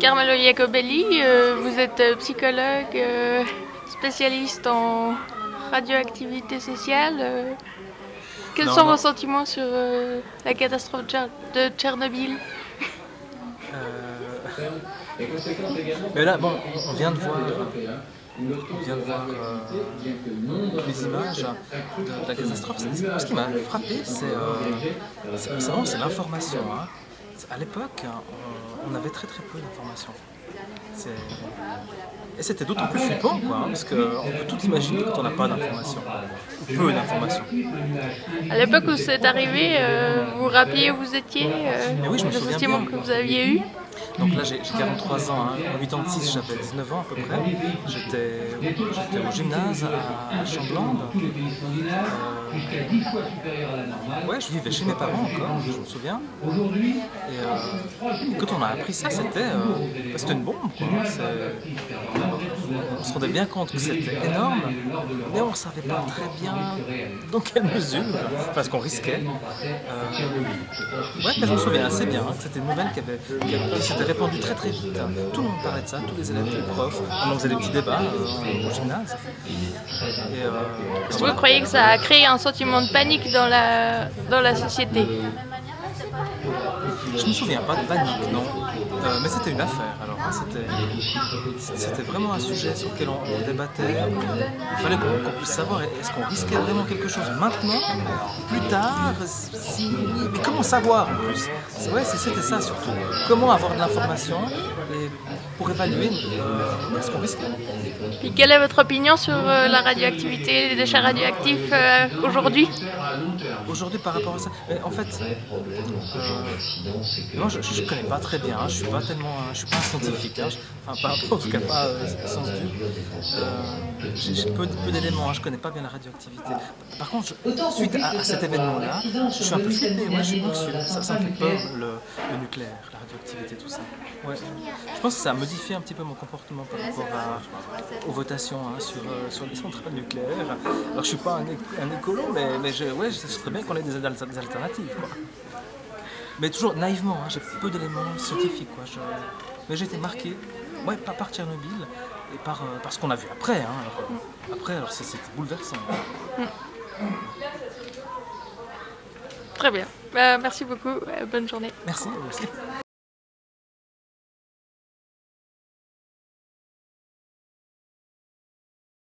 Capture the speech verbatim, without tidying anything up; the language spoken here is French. Carmelo Iacobelli, euh, vous êtes psychologue, euh, spécialiste en radioactivité sociale. Euh, quels non, sont non. vos sentiments sur euh, la catastrophe de Tchernobyl? euh... Mais là, bon, on vient de voir, on vient de voir euh, les images de, de la catastrophe. Ce qui m'a frappé, c'est euh, vraiment l'information. Hein. À l'époque, on avait très très peu d'informations. Et c'était d'autant plus flippant, quoi, hein, parce qu'on peut tout imaginer quand on n'a pas d'informations, ou peu d'informations. À l'époque où c'est arrivé, euh, vous vous rappeliez où vous étiez, euh, Mais oui, je me le souviens sentiment bien. que vous aviez eu? Donc là, j'ai quarante-trois ans, hein. En quatre-vingt-six, j'avais dix-neuf ans à peu près. J'étais au gymnase à Chamblande. Euh, ouais, je vivais chez mes parents encore, je me souviens. Et euh, quand on a appris ça, c'était euh, c'était une bombe, quoi. On se rendait bien compte que c'était énorme, mais on ne savait pas très bien dans quelle mesure, parce qu'on risquait. Euh, ouais, mais je me souviens assez bien hein, que c'était une nouvelle qui avait, qui avait qui s'était répandu très très vite. Tout le monde parlait de ça, tous les élèves, tous les profs. On faisait des petits débats euh, au gymnase. Et, euh, Est-ce que vous croyez que ça a créé un sentiment de panique dans la, dans la société? Je ne me souviens pas de panique, non. Euh, mais c'était une affaire, alors hein, c'était vraiment un sujet sur lequel on débattait. Il fallait qu'on puisse savoir, est-ce qu'on risquait vraiment quelque chose maintenant, plus tard, si... Mais comment savoir en plus? Ouais, c'était ça surtout. Comment avoir de l'information pour évaluer euh, ce qu'on risquait. Et quelle est votre opinion sur euh, la radioactivité, les déchets radioactifs euh, aujourd'hui? Aujourd'hui par rapport à ça, mais en fait, euh, moi je ne connais pas très bien, hein, je ne suis pas tellement, hein, je suis pas un scientifique, hein, je, enfin pas, en tout cas pas euh, sens du. Euh, J'ai peu, peu d'éléments, hein, je ne connais pas bien la radioactivité. Par contre, je, suite à, à cet événement-là, je suis un peu flippé, ouais, je suis anxieux, ça, ça me fait peur le, le nucléaire, la radioactivité, tout ça. Ouais. Je pense que ça a modifié un petit peu mon comportement par rapport à, aux votations hein, sur, euh, sur les centrales nucléaires. Alors je ne suis pas un, un écolo, mais, mais je, ouais, je sais très bien qu'on ait des, des alternatives. Quoi. Mais toujours naïvement, hein, j'ai peu d'éléments scientifiques. Quoi. Je, mais j'ai été marqué, ouais, pas par Tchernobyl, et par, euh, par ce qu'on a vu après. Hein, alors, après, alors c'était bouleversant. Hein. Très bien. Euh, merci beaucoup. Euh, bonne journée. Merci. Merci.